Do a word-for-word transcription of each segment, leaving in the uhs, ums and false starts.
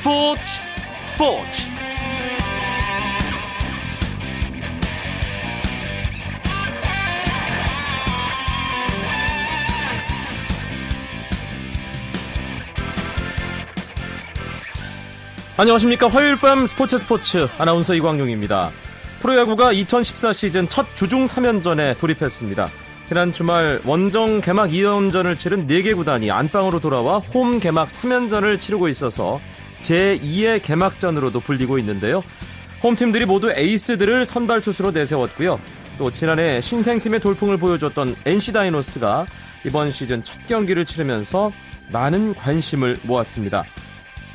스포츠 스포츠 안녕하십니까. 화요일 밤 스포츠 스포츠 아나운서 이광용입니다. 프로야구가 이천십사 시즌 첫 주중 삼 연전에 돌입했습니다. 지난 주말 원정 개막 이 연전을 치른 네 개 구단이 안방으로 돌아와 홈 개막 삼 연전을 치르고 있어서 제이의 개막전으로도 불리고 있는데요. 홈팀들이 모두 에이스들을 선발 투수로 내세웠고요. 또 지난해 신생팀의 돌풍을 보여줬던 엔씨 다이노스가 이번 시즌 첫 경기를 치르면서 많은 관심을 모았습니다.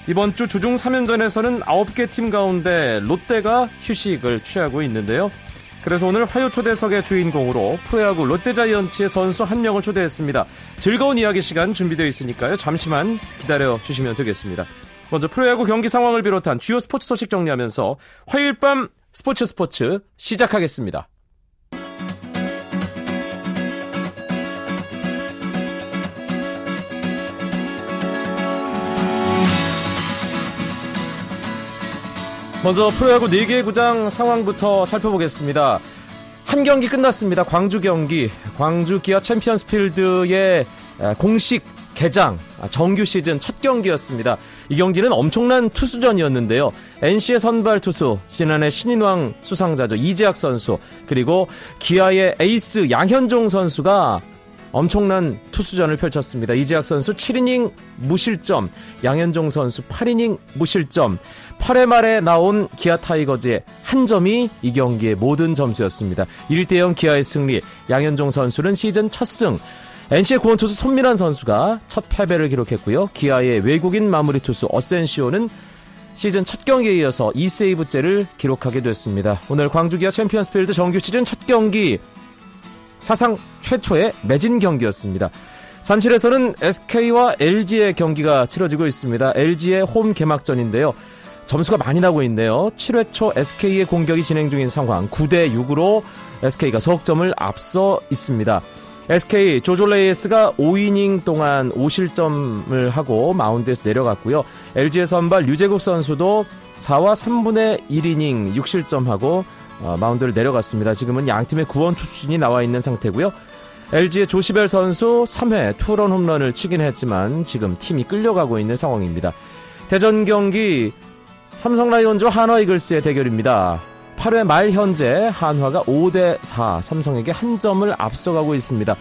이번 주 주중 삼 연전에서는 아홉 개 팀 가운데 롯데가 휴식을 취하고 있는데요. 그래서 오늘 화요 초대석의 주인공으로 프로야구 롯데자이언츠의 선수 한 명을 초대했습니다. 즐거운 이야기 시간 준비되어 있으니까요. 잠시만 기다려주시면 되겠습니다. 먼저 프로야구 경기 상황을 비롯한 주요 스포츠 소식 정리하면서 화요일 밤 스포츠 스포츠 시작하겠습니다. 먼저 프로야구 네 개의 구장 상황부터 살펴보겠습니다. 한 경기 끝났습니다. 광주 경기. 광주 기아 챔피언스 필드의 공식 개장 정규 시즌 첫 경기였습니다. 이 경기는 엄청난 투수전이었는데요. 엔씨의 선발 투수, 지난해 신인왕 수상자죠. 이재학 선수, 그리고 기아의 에이스 양현종 선수가 엄청난 투수전을 펼쳤습니다. 이재학 선수 칠 이닝 무실점, 양현종 선수 팔 이닝 무실점, 팔 회 말에 나온 기아 타이거즈의 한 점이 이 경기의 모든 점수였습니다. 일 대 영 기아의 승리, 양현종 선수는 시즌 첫 승, 엔씨의 구원투수 손민환 선수가 첫 패배를 기록했고요. 기아의 외국인 마무리 투수 어센시오는 시즌 첫 경기에 이어서 이 세이브째를 기록하게 됐습니다. 오늘 광주기아 챔피언스필드 정규 시즌 첫 경기, 사상 최초의 매진 경기였습니다. 잠실에서는 에스케이와 엘지의 경기가 치러지고 있습니다. 엘지의 홈 개막전인데요. 점수가 많이 나고 있네요. 칠 회 초 에스케이의 공격이 진행 중인 상황, 구 대 육으로 에스케이가 석점을 앞서 있습니다. 에스케이 조졸레이스가 오 이닝 동안 오 실점을 하고 마운드에서 내려갔고요. 엘지의 선발 유재국 선수도 사와 삼분의 일 이닝 육 실점하고 마운드를 내려갔습니다. 지금은 양팀의 구원투수진이 나와있는 상태고요. 엘지의 조시벨 선수 삼 회 투런 홈런을 치긴 했지만 지금 팀이 끌려가고 있는 상황입니다. 대전 경기 삼성 라이온즈와 한화 이글스의 대결입니다. 팔 회 말 현재 한화가 오 대 사 삼성에게 한 점을 앞서가고 있습니다.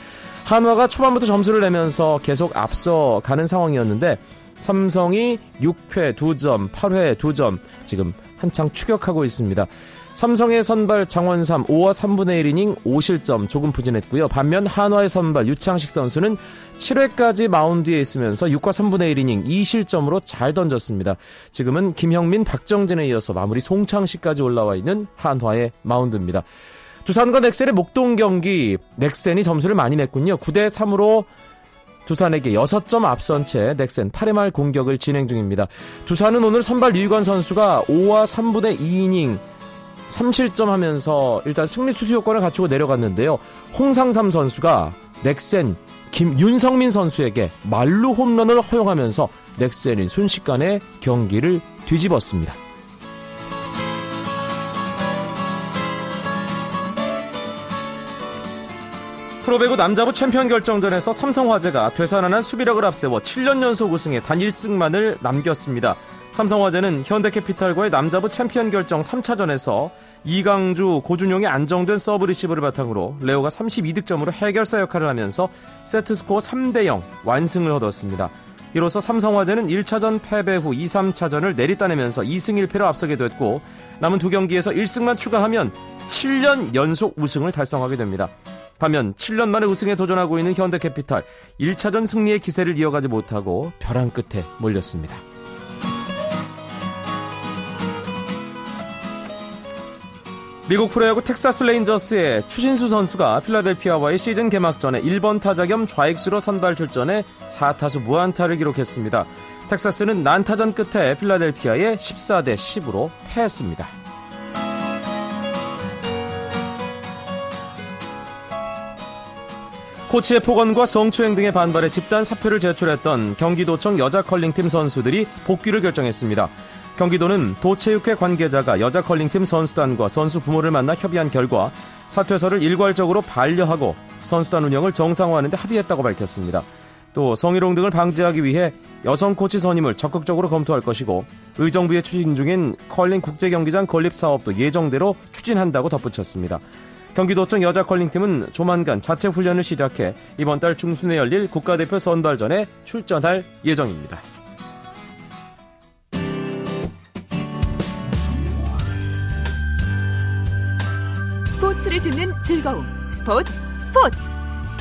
한화가 초반부터 점수를 내면서 계속 앞서가는 상황이었는데 삼성이 육 회 두 점, 팔 회 두 점, 지금 한창 추격하고 있습니다. 삼성의 선발 장원삼 오와 삼분의 일 이닝 오 실점, 조금 부진했고요. 반면 한화의 선발 유창식 선수는 칠 회까지 마운드에 있으면서 육과 삼분의 일 이닝 이 실점으로 잘 던졌습니다. 지금은 김형민, 박정진에 이어서 마무리 송창식까지 올라와 있는 한화의 마운드입니다. 두산과 넥센의 목동 경기, 넥센이 점수를 많이 냈군요. 구 대 삼으로 두산에게 여섯 점 앞선 채 넥센 팔 회 말 공격을 진행 중입니다. 두산은 오늘 선발 유희관 선수가 오와 삼분의 이 이닝 삼 실점하면서 일단 승리 투수 효과를 갖추고 내려갔는데요. 홍상삼 선수가 넥센 김, 윤성민 선수에게 말루 홈런을 허용하면서 넥센이 순식간에 경기를 뒤집었습니다. 프로배구 남자부 챔피언 결정전에서 삼성화재가 되살아난 수비력을 앞세워 칠 년 연속 우승에 단 일 승만을 남겼습니다. 삼성화재는 현대캐피탈과의 남자부 챔피언 결정 삼 차전에서 이강주, 고준용의 안정된 서브 리시브를 바탕으로 레오가 삼십이 득점으로 해결사 역할을 하면서 세트스코어 삼 대 영 완승을 거뒀습니다. 이로써 삼성화재는 일 차전 패배 후 이, 삼 차전을 내리따내면서 이 승 일 패로 앞서게 됐고 남은 두 경기에서 일 승만 추가하면 칠 년 연속 우승을 달성하게 됩니다. 반면 칠 년 만에 우승에 도전하고 있는 현대캐피탈, 일 차전 승리의 기세를 이어가지 못하고 벼랑 끝에 몰렸습니다. 미국 프로야구 텍사스 레인저스의 추신수 선수가 필라델피아와의 시즌 개막전에 일 번 타자 겸 좌익수로 선발 출전해 사 타수 무안타를 기록했습니다. 텍사스는 난타전 끝에 필라델피아에 십사 대 십으로 패했습니다. 코치의 폭언과 성추행 등의 반발에 집단 사표를 제출했던 경기도청 여자 컬링팀 선수들이 복귀를 결정했습니다. 경기도는 도체육회 관계자가 여자 컬링팀 선수단과 선수 부모를 만나 협의한 결과 사퇴서를 일괄적으로 반려하고 선수단 운영을 정상화하는 데 합의했다고 밝혔습니다. 또 성희롱 등을 방지하기 위해 여성 코치 선임을 적극적으로 검토할 것이고 의정부에 추진 중인 컬링 국제경기장 건립 사업도 예정대로 추진한다고 덧붙였습니다. 경기도청 여자 컬링팀은 조만간 자체 훈련을 시작해 이번 달 중순에 열릴 국가대표 선발전에 출전할 예정입니다. 스포츠를 듣는 즐거움. 스포츠 스포츠.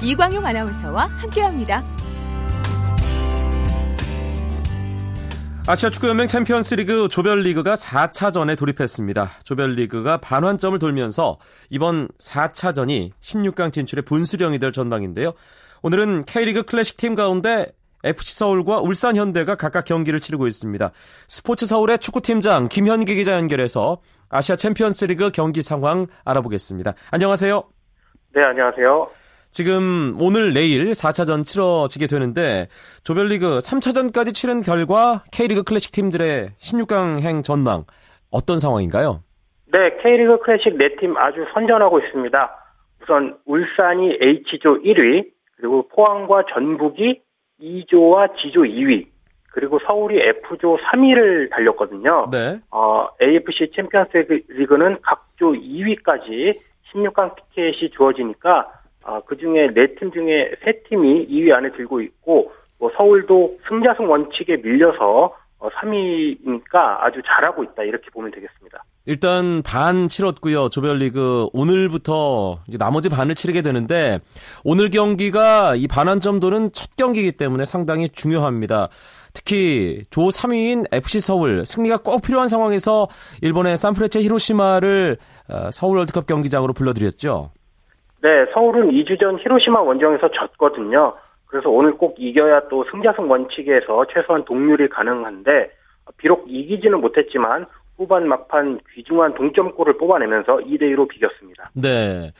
이광용 아나운서와 함께합니다. 아시아 축구연맹 챔피언스리그 조별리그가 사 차전에 돌입했습니다. 조별리그가 반환점을 돌면서 이번 사 차전이 십육 강 진출의 분수령이 될 전망인데요. 오늘은 K리그 클래식 팀 가운데 에프씨 서울과 울산현대가 각각 경기를 치르고 있습니다. 스포츠 서울의 축구팀장 김현기 기자 연결해서 아시아 챔피언스리그 경기 상황 알아보겠습니다. 안녕하세요. 네, 안녕하세요. 지금 오늘 내일 사 차전 치러지게 되는데 조별리그 삼 차전까지 치른 결과 K리그 클래식 팀들의 십육 강행 전망 어떤 상황인가요? 네, K리그 클래식 네 팀 아주 선전하고 있습니다. 우선 울산이 H조 일 위, 그리고 포항과 전북이 E조와 G조 이 위, 그리고 서울이 F조 삼 위를 달렸거든요. 네. 어, 에이에프씨 챔피언스 리그는 각조 이 위까지 십육 강 티켓이 주어지니까 아, 그 중에 네 팀 중에 세 팀이 이 위 안에 들고 있고, 뭐 서울도 승자승 원칙에 밀려서 삼 위니까 아주 잘하고 있다, 이렇게 보면 되겠습니다. 일단 반 치렀고요. 조별리그 오늘부터 이제 나머지 반을 치르게 되는데 오늘 경기가 이 반환점도는 첫 경기이기 때문에 상당히 중요합니다. 특히 조 삼 위인 에프씨 서울 승리가 꼭 필요한 상황에서 일본의 산프레체 히로시마를 서울 월드컵 경기장으로 불러들였죠. 네, 서울은 이 주 전 히로시마 원정에서 졌거든요. 그래서 오늘 꼭 이겨야 또 승자승 원칙에서 최소한 동률이 가능한데 비록 이기지는 못했지만 후반 막판 귀중한 동점골을 뽑아내면서 이 대 이로 비겼습니다. 네,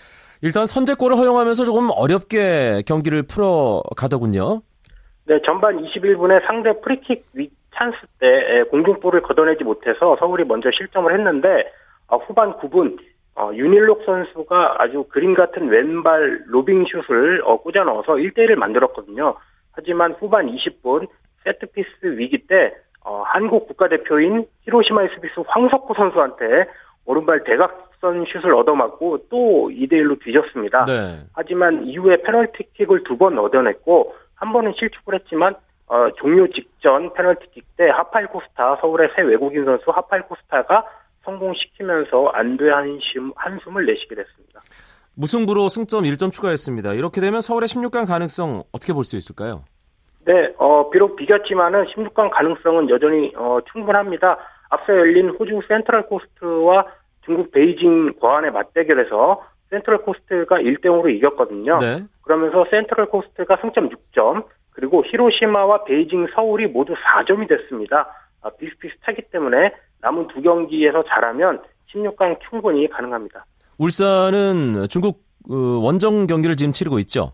일단 선제골을 허용하면서 조금 어렵게 경기를 풀어가더군요. 네, 전반 이십일 분에 상대 프리킥 위 찬스 때 공중볼을 걷어내지 못해서 서울이 먼저 실점을 했는데 후반 구 분 어, 윤일록 선수가 아주 그림 같은 왼발 로빙슛을 어, 꽂아 넣어서 일 대 일을 만들었거든요. 하지만 후반 이십 분 세트피스 위기 때 어, 한국 국가대표인 히로시마 에스비스 황석구 선수한테 오른발 대각선 슛을 얻어맞고 또 이 대 일로 뒤졌습니다. 네. 하지만 이후에 페널티킥을 두 번 얻어냈고 한 번은 실축을 했지만 어, 종료 직전 페널티킥 때 하파일코스타, 서울의 새 외국인 선수 하파일코스타가 성공시키면서 안도의 한심, 한숨을 내쉬게 됐습니다. 무승부로 승점 일 점 추가했습니다. 이렇게 되면 서울의 십육 강 가능성 어떻게 볼 수 있을까요? 네, 어, 비록 비겼지만은 십육 강 가능성은 여전히 어, 충분합니다. 앞서 열린 호주 센트럴 코스트와 중국 베이징 거안의 맞대결에서 센트럴 코스트가 일 대 영으로 이겼거든요. 네. 그러면서 센트럴 코스트가 승점 육 점, 그리고 히로시마와 베이징 서울이 모두 사 점이 됐습니다. 아, 비슷비슷하기 때문에 남은 두 경기에서 잘하면 십육 강 충분히 가능합니다. 울산은 중국 원정 경기를 지금 치르고 있죠?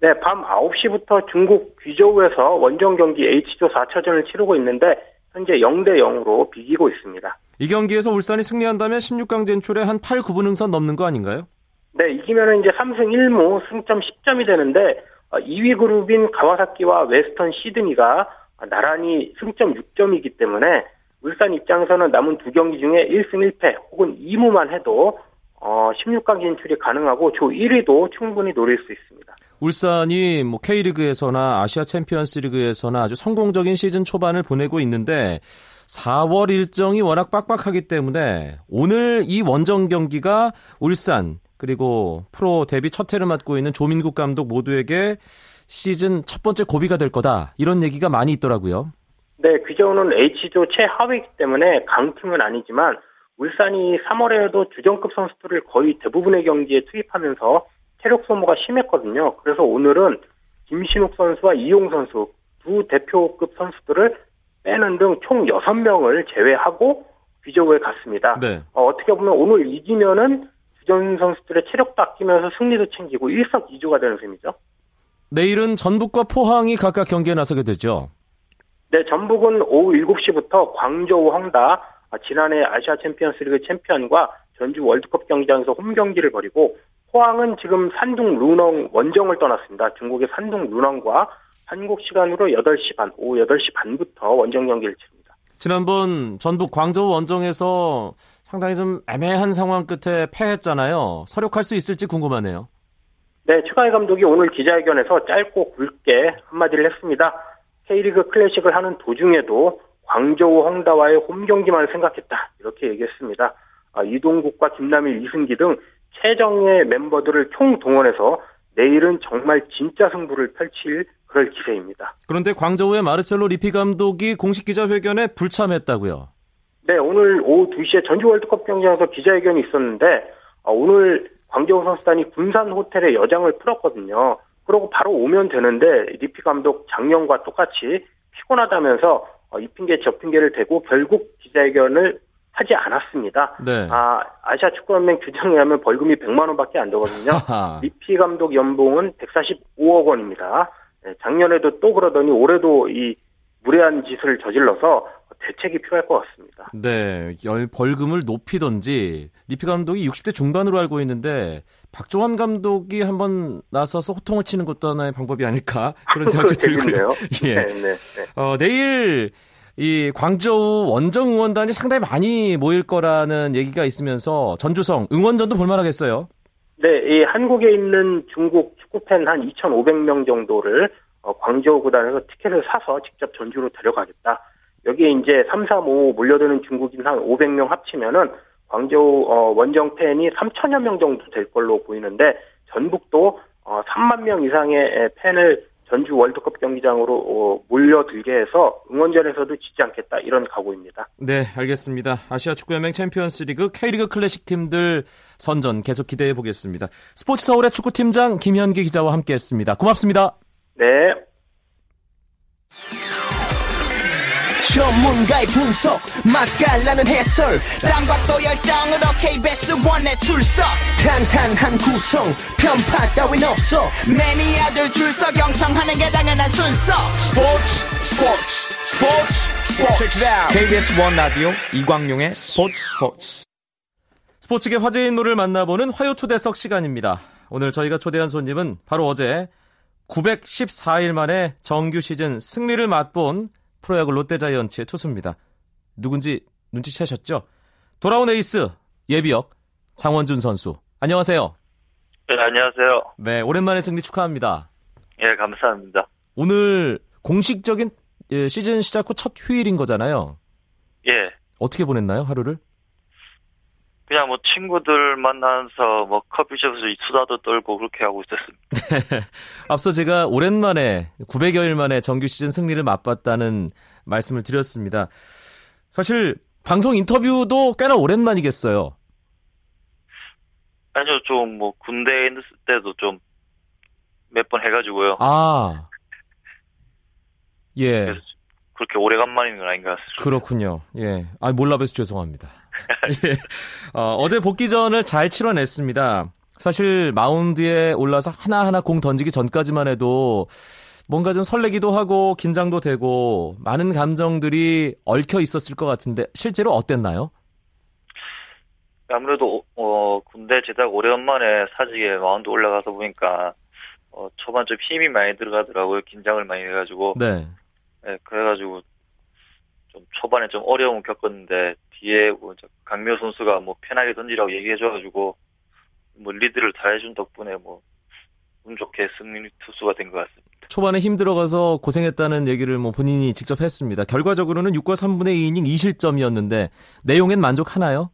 네, 밤 아홉 시부터 중국 귀저우에서 원정 경기 H조 사 차전을 치르고 있는데 현재 영 대 영으로 비기고 있습니다. 이 경기에서 울산이 승리한다면 십육 강 진출에 한 팔, 구 분 능선 넘는 거 아닌가요? 네, 이기면 이제 삼 승 일 무 승점 십 점이 되는데 이 위 그룹인 가와사키와 웨스턴 시드니가 나란히 승점 육 점이기 때문에 울산 입장에서는 남은 두 경기 중에 일 승 일 패 혹은 이 무만 해도 어, 십육 강 진출이 가능하고 조 일 위도 충분히 노릴 수 있습니다. 울산이 뭐 K리그에서나 아시아 챔피언스 리그에서나 아주 성공적인 시즌 초반을 보내고 있는데 사월 일정이 워낙 빡빡하기 때문에 오늘 이 원정 경기가 울산 그리고 프로 데뷔 첫 해를 맡고 있는 조민국 감독 모두에게 시즌 첫 번째 고비가 될 거다, 이런 얘기가 많이 있더라고요. 네, 귀저우는 H조 최하위이기 때문에 강팀은 아니지만 울산이 삼월에도 주전급 선수들을 거의 대부분의 경기에 투입하면서 체력 소모가 심했거든요. 그래서 오늘은 김신욱 선수와 이용 선수 두 대표급 선수들을 빼는 등 총 여섯 명을 제외하고 귀저우에 갔습니다. 네. 어, 어떻게 보면 오늘 이기면은 기존 선수들의 체력도 아끼면서 승리도 챙기고 일석이조가 되는 셈이죠. 내일은 전북과 포항이 각각 경기에 나서게 되죠. 네, 전북은 오후 일곱 시부터 광저우 헝다, 지난해 아시아 챔피언스리그 챔피언과 전주 월드컵 경기장에서 홈 경기를 벌이고, 포항은 지금 산둥 루넝 원정을 떠났습니다. 중국의 산둥 루넝과 한국 시간으로 여덟 시 반, 오후 여덟 시 반부터 원정 경기를 치릅니다. 지난번 전북 광저우 원정에서 상당히 좀 애매한 상황 끝에 패했잖아요. 설욕할 수 있을지 궁금하네요. 네, 최강희 감독이 오늘 기자회견에서 짧고 굵게 한마디를 했습니다. K리그 클래식을 하는 도중에도 광저우 헝다와의 홈 경기만 생각했다, 이렇게 얘기했습니다. 아, 이동국과 김남일, 이승기 등 최정예 멤버들을 총동원해서 내일은 정말 진짜 승부를 펼칠 그럴 기세입니다. 그런데 광저우의 마르셀로 리피 감독이 공식 기자회견에 불참했다고요? 네, 오늘 오후 두 시에 전주 월드컵 경기장에서 기자회견이 있었는데, 아, 오늘 광저우 선수단이 군산 호텔에 여장을 풀었거든요. 그러고 바로 오면 되는데 리피 감독 작년과 똑같이 피곤하다면서 이 핑계 저 핑계를 대고 결국 기자회견을 하지 않았습니다. 네. 아, 아시아 축구연맹 규정에 의하면 벌금이 백만 원밖에 안 되거든요. 리피 감독 연봉은 백사십오억 원입니다. 작년에도 또 그러더니 올해도 이 무례한 짓을 저질러서 대책이 필요할 것 같습니다. 네, 벌금을 높이던지. 리피 감독이 육십 대 중반으로 알고 있는데 박종환 감독이 한번 나서서 호통을 치는 것도 하나의 방법이 아닐까 그런 생각도 들고요. 예. 네, 네, 네. 어, 내일 이 광저우 원정 응원단이 상당히 많이 모일 거라는 얘기가 있으면서 전주성 응원전도 볼만하겠어요. 네, 이 한국에 있는 중국 축구팬 한 이천오백 명 정도를 어, 광저우 구단에서 티켓을 사서 직접 전주로 데려가겠다. 여기에 이제 삼, 삼, 오 몰려드는 중국인 한 오백 명 합치면은 광저우 어, 원정 팬이 삼천여 명 정도 될 걸로 보이는데, 전북도 어, 삼만 명 이상의 팬을 전주 월드컵 경기장으로 어, 몰려들게 해서 응원전에서도 지지 않겠다, 이런 각오입니다. 네, 알겠습니다. 아시아 축구연맹 챔피언스리그 K리그 클래식 팀들 선전 계속 기대해 보겠습니다. 스포츠 서울의 축구팀장 김현기 기자와 함께했습니다. 고맙습니다. 네. 전문가의 분석, 맛깔나는 해설, 땅박도 열정으로 케이비에스 원에 출석. 탄탄한 구성, 편파 따윈 없어. 매니아들 줄서 경청하는 게 당연한 순서. 스포츠 스포츠 스포츠 스포츠. 케이비에스 원 라디오 이광용의 스포츠 스포츠. 스포츠계 화제 인물을 만나보는 화요 초대석 시간입니다. 오늘 저희가 초대한 손님은 바로 어제 구백십사 일 만에 정규 시즌 승리를 맛본 프로야구 롯데자이언츠의 투수입니다. 누군지 눈치채셨죠? 돌아온 에이스 예비역 장원준 선수. 안녕하세요. 네, 안녕하세요. 네, 오랜만에 승리 축하합니다. 예, 네, 감사합니다. 오늘 공식적인 시즌 시작 후 첫 휴일인 거잖아요. 예. 어떻게 보냈나요, 하루를? 그냥 뭐 친구들 만나면서 뭐 커피숍에서 수다도 떨고 그렇게 하고 있었습니다. 앞서 제가 오랜만에 구백여 일 만에 정규 시즌 승리를 맛봤다는 말씀을 드렸습니다. 사실 방송 인터뷰도 꽤나 오랜만이겠어요. 아니요, 좀 뭐 군대에 있을 때도 좀 몇 번 해가지고요. 아, 예. 그렇게 오래간만인 건 아닌 것 같습니다. 그렇군요. 예, 아, 몰라봬서 죄송합니다. 예. 어, 어제 복귀전을 잘 치러냈습니다. 사실 마운드에 올라서 하나하나 공 던지기 전까지만 해도 뭔가 좀 설레기도 하고 긴장도 되고 많은 감정들이 얽혀 있었을 것 같은데 실제로 어땠나요? 아무래도 어, 군대 제대로 오래간만에 사직에 마운드 올라가서 보니까 어, 초반 좀 힘이 많이 들어가더라고요. 긴장을 많이 해가지고. 네. 네, 그래가지고 좀 초반에 좀 어려움을 겪었는데 뒤에 뭐 강민호 선수가 뭐 편하게 던지라고 얘기해줘가지고 뭐 리드를 잘해준 덕분에 뭐 운 좋게 승리 투수가 된 것 같습니다. 초반에 힘들어가서 고생했다는 얘기를 뭐 본인이 직접 했습니다. 결과적으로는 육과 삼분의 이 이닝 이 실점이었는데 내용엔 만족하나요?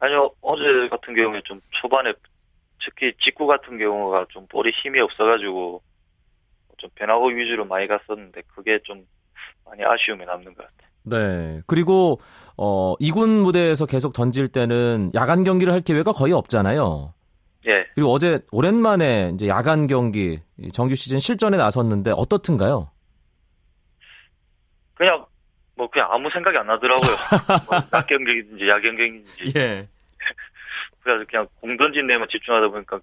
아니요, 어제 같은 경우에 좀 초반에 특히 직구 같은 경우가 좀 볼이 힘이 없어가지고 좀 변화구 위주로 많이 갔었는데 그게 좀 많이 아쉬움이 남는 것 같아요. 네. 그리고 어, 이군 무대에서 계속 던질 때는 야간 경기를 할 기회가 거의 없잖아요. 예. 그리고 어제 오랜만에 이제 야간 경기 정규 시즌 실전에 나섰는데 어떻든가요? 그냥 뭐 그냥 아무 생각이 안 나더라고요. 뭐 낮 경기인지 야간 경기인지. 예. 그래서 그냥 공 던진 데만 집중하다 보니까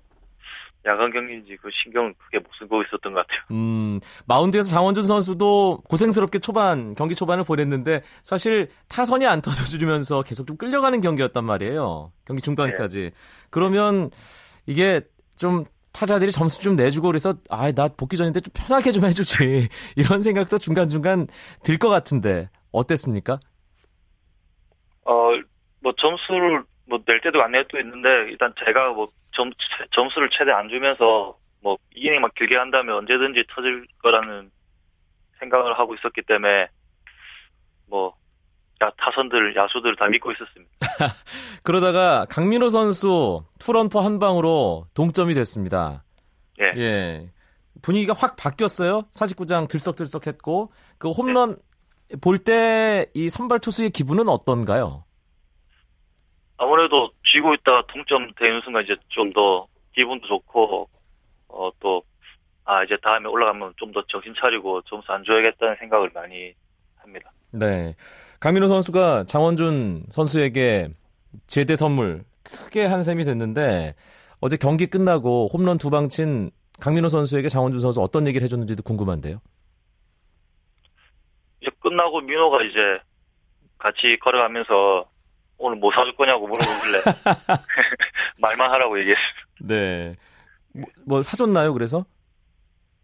야간 경기인지 그 신경을 크게 못 쓰고 있었던 것 같아요. 음, 마운드에서 장원준 선수도 고생스럽게 초반, 경기 초반을 보냈는데 사실 타선이 안 터져주면서 계속 좀 끌려가는 경기였단 말이에요. 경기 중반까지. 네. 그러면 이게 좀 타자들이 점수 좀 내주고 그래서 아, 나 복귀 전인데 좀 편하게 좀 해주지. 이런 생각도 중간중간 들 것 같은데 어땠습니까? 어, 뭐 점수를 뭐 낼 때도 안 낼 때도 있는데 일단 제가 뭐 점, 점수를 최대 안 주면서 뭐 이닝만 길게 한다면 언제든지 터질 거라는 생각을 하고 있었기 때문에 뭐 야, 타선들, 야수들 다 믿고 있었습니다. 그러다가 강민호 선수 투런포 한 방으로 동점이 됐습니다. 예. 예. 분위기가 확 바뀌었어요. 사십구 장 들썩들썩했고 그 홈런 예. 볼 때 이 선발 투수의 기분은 어떤가요? 아무래도 쥐고 있다가 동점 되는 순간 이제 좀 더 기분도 좋고, 어, 또, 아, 이제 다음에 올라가면 좀 더 정신 차리고 점수 안 줘야겠다는 생각을 많이 합니다. 네. 강민호 선수가 장원준 선수에게 제대 선물 크게 한 셈이 됐는데, 어제 경기 끝나고 홈런 두 방 친 강민호 선수에게 장원준 선수 어떤 얘기를 해줬는지도 궁금한데요. 이제 끝나고 민호가 이제 같이 걸어가면서 오늘 뭐 사줄 거냐고 물어보길래 말만 하라고 얘기했어요. 네, 뭐, 뭐 사줬나요? 그래서?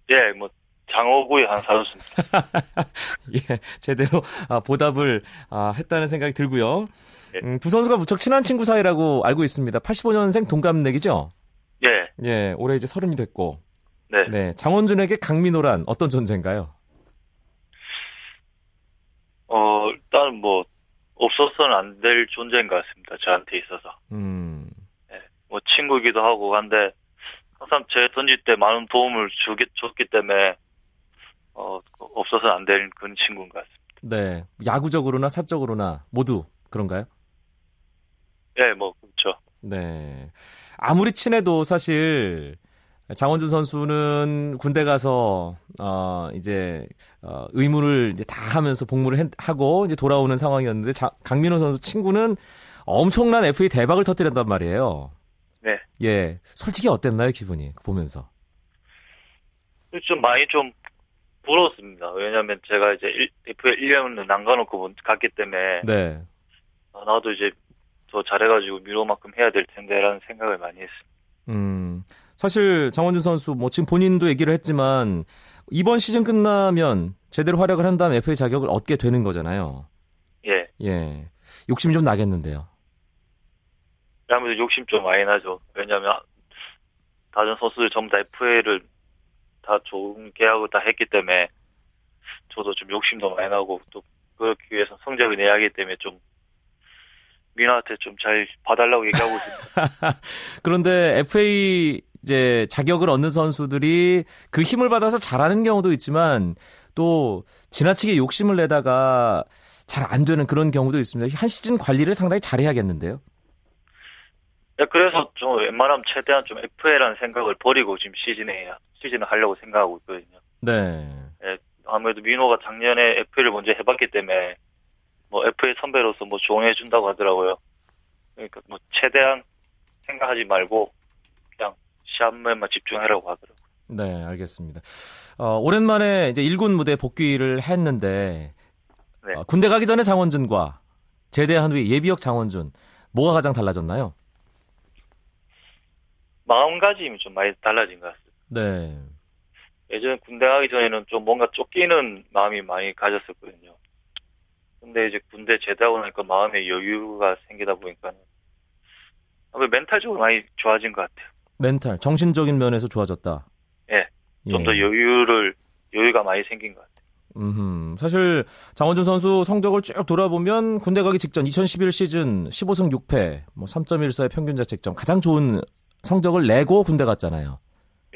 예, 뭐 장어구이 하나 사줬습니다. 예, 제대로 아, 보답을 아, 했다는 생각이 들고요. 예. 음, 두 선수가 무척 친한 친구 사이라고 알고 있습니다. 팔십오 년생 동갑내기죠? 예. 예, 올해 이제 서른이 됐고. 네. 네, 장원준에게 강민호란 어떤 존재인가요? 어, 일단 뭐. 없어서는 안 될 존재인 것 같습니다. 저한테 있어서. 음. 네, 뭐 친구이기도 하고 한데 항상 제 던질 때 많은 도움을 주기, 줬기 때문에 어, 없어서는 안 될 그런 친구인 것 같습니다. 네, 야구적으로나 사적으로나 모두 그런가요? 네, 뭐 그렇죠. 네, 아무리 친해도 사실 장원준 선수는 군대 가서 어 이제 어 의무를 이제 다 하면서 복무를 했, 하고 이제 돌아오는 상황이었는데 자, 강민호 선수 친구는 엄청난 에프에이 대박을 터뜨렸단 말이에요. 네. 예. 솔직히 어땠나요, 기분이? 보면서. 좀 많이 좀 부러웠습니다. 왜냐면 제가 이제 에프에이 일 년을 남겨놓고 갔기 때문에 네. 아, 나도 이제 더 잘해 가지고 민호만큼 해야 될 텐데라는 생각을 많이 했습니다. 음. 사실 장원준 선수 뭐 지금 본인도 얘기를 했지만 이번 시즌 끝나면 제대로 활약을 한 다음 에프에이 자격을 얻게 되는 거잖아요. 예. 예. 욕심이 좀 나겠는데요. 아무래도 욕심 좀 많이 나죠. 왜냐하면 다른 선수들 전부 다 에프에이를 다 좋은 계약을 다 했기 때문에 저도 좀 욕심도 많이 나고 또 그렇기 위해서 성적을 내야 하기 때문에 좀 민호한테 좀 잘 봐달라고 얘기하고 있습니다. 그런데 에프에이 이제 자격을 얻는 선수들이 그 힘을 받아서 잘하는 경우도 있지만 또 지나치게 욕심을 내다가 잘 안 되는 그런 경우도 있습니다. 한 시즌 관리를 상당히 잘해야겠는데요. 네, 그래서 좀 웬만하면 최대한 좀 에프에이라는 생각을 버리고 지금 시즌에 시즌을 하려고 생각하고 있거든요. 네. 네, 아무래도 민호가 작년에 에프에이를 먼저 해봤기 때문에 뭐 에프에이 선배로서 뭐 조언해준다고 하더라고요. 그러니까 뭐 최대한 생각하지 말고 그냥 시합에만 집중하라고 하더라고요. 네, 알겠습니다. 어, 오랜만에 이제 일군 무대에 복귀를 했는데 네. 어, 군대 가기 전에 장원준과 제대한 후에 예비역 장원준 뭐가 가장 달라졌나요? 마음가짐이 좀 많이 달라진 것 같습니다. 네. 예전에 군대 가기 전에는 좀 뭔가 쫓기는 마음이 많이 가졌었거든요. 근데 이제 군대 제대하고 나니까 마음의 여유가 생기다 보니까 멘탈적으로 많이 좋아진 것 같아요. 멘탈, 정신적인 면에서 좋아졌다. 네, 좀 더 예. 여유를 여유가 많이 생긴 것 같아요. 음, 사실 장원준 선수 성적을 쭉 돌아보면 군대 가기 직전 이천십일 시즌 십오승 육패, 뭐 삼 점 일사의 평균 자책점 가장 좋은 성적을 내고 군대 갔잖아요.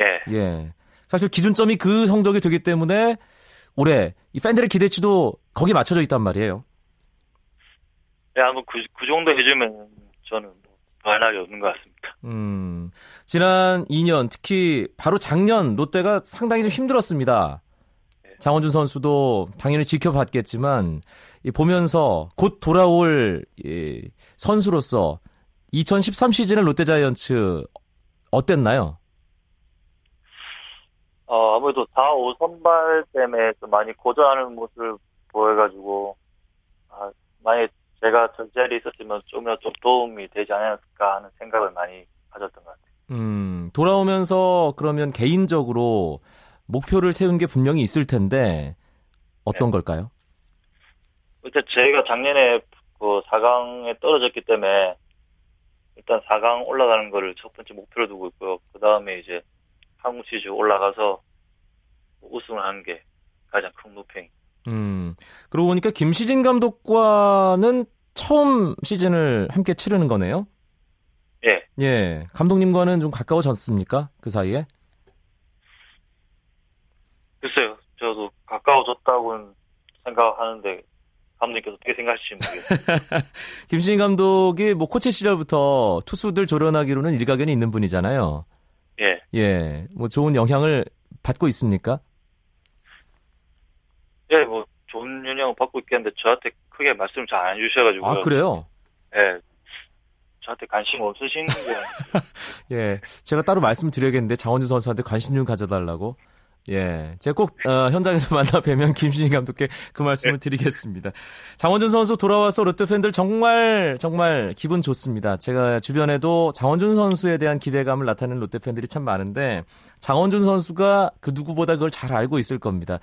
예. 예. 사실 기준점이 그 성적이 되기 때문에. 올해 이 팬들의 기대치도 거기에 맞춰져 있단 말이에요. 네, 아마 그, 그 정도 해주면 저는 반할이 뭐 없는 것 같습니다. 음, 지난 이 년 특히 바로 작년 롯데가 상당히 좀 힘들었습니다. 네. 장원준 선수도 당연히 지켜봤겠지만 이 보면서 곧 돌아올 이 선수로서 이천십삼 시즌의 롯데자이언츠 어땠나요? 어, 아무래도 사, 오 선발 때문에 좀 많이 고전하는 모습을 보여가지고, 아, 만약에 제가 저 자리에 있었으면 좀이라도 좀 도움이 되지 않았을까 하는 생각을 많이 가졌던 것 같아요. 음, 돌아오면서 그러면 개인적으로 목표를 세운 게 분명히 있을 텐데, 어떤 네. 걸까요? 일단 제가 작년에 그 사 강에 떨어졌기 때문에, 일단 사 강 올라가는 거를 첫 번째 목표로 두고 있고요. 그 다음에 이제, 한국 시즌 올라가서 우승을 하는 게 가장 큰 목표입니다. 음, 그러고 보니까 김시진 감독과는 처음 시즌을 함께 치르는 거네요? 예. 예. 감독님과는 좀 가까워졌습니까? 그 사이에? 글쎄요. 저도 가까워졌다고는 생각하는데 감독님께서 어떻게 생각하실지 모르겠어요. 김시진 감독이 뭐 코치 시절부터 투수들 조련하기로는 일가견이 있는 분이잖아요. 예. 예. 뭐 좋은 영향을 받고 있습니까? 예, 뭐 좋은 영향을 받고 있겠는데 저한테 크게 말씀 잘 안 주셔가지고. 아, 그래요? 예. 저한테 관심 없으신 거. 예. 제가 따로 말씀드려야겠는데 장원준 선수한테 관심 좀 가져달라고. 예. 제가 꼭 어, 현장에서 만나 뵈면 김신희 감독께 그 말씀을 예. 드리겠습니다. 장원준 선수 돌아와서 롯데 팬들 정말 정말 기분 좋습니다. 제가 주변에도 장원준 선수에 대한 기대감을 나타내는 롯데 팬들이 참 많은데 장원준 선수가 그 누구보다 그걸 잘 알고 있을 겁니다.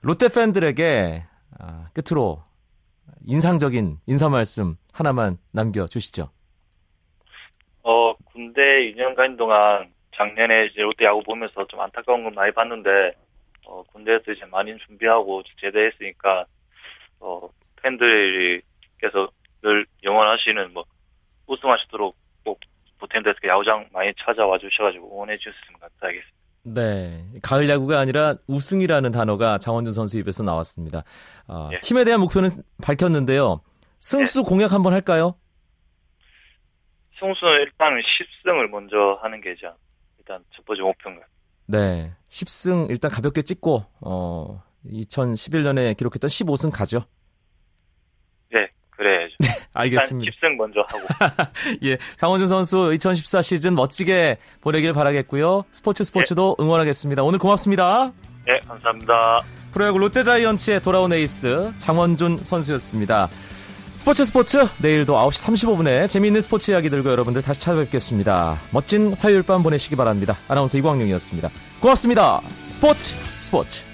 롯데 팬들에게 아, 끝으로 인상적인 인사 말씀 하나만 남겨주시죠. 어, 군대 이 년간 동안 작년에 이제 롯데 야구 보면서 좀 안타까운 걸 많이 봤는데, 어, 군대에서 이제 많이 준비하고 제대했으니까, 어, 팬들께서 늘 영원하시는 뭐, 우승하시도록 꼭 보탠데스 야구장 많이 찾아와 주셔가지고 응원해 주셨으면 감사하겠습니다. 네. 가을 야구가 아니라 우승이라는 단어가 장원준 선수 입에서 나왔습니다. 어, 예. 팀에 대한 목표는 밝혔는데요. 승수 예. 공약 한번 할까요? 승수는 일단은 십 승을 먼저 하는 게죠. 일단 첫 번째 목표인 거예요. 네, 십 승 일단 가볍게 찍고 어 이천십일 년에 기록했던 십오 승 가죠. 네, 그래야죠. 네, 알겠습니다. 일단 십 승 먼저 하고. 예, 장원준 선수 이천십사 시즌 멋지게 보내길 바라겠고요. 스포츠 스포츠도 네. 응원하겠습니다. 오늘 고맙습니다. 네, 감사합니다. 프로야구 롯데자이언츠의 돌아온 에이스 장원준 선수였습니다. 스포츠 스포츠 내일도 아홉 시 삼십오 분에 재미있는 스포츠 이야기 들고 여러분들 다시 찾아뵙겠습니다. 멋진 화요일 밤 보내시기 바랍니다. 아나운서 이광용이었습니다. 고맙습니다. 스포츠 스포츠.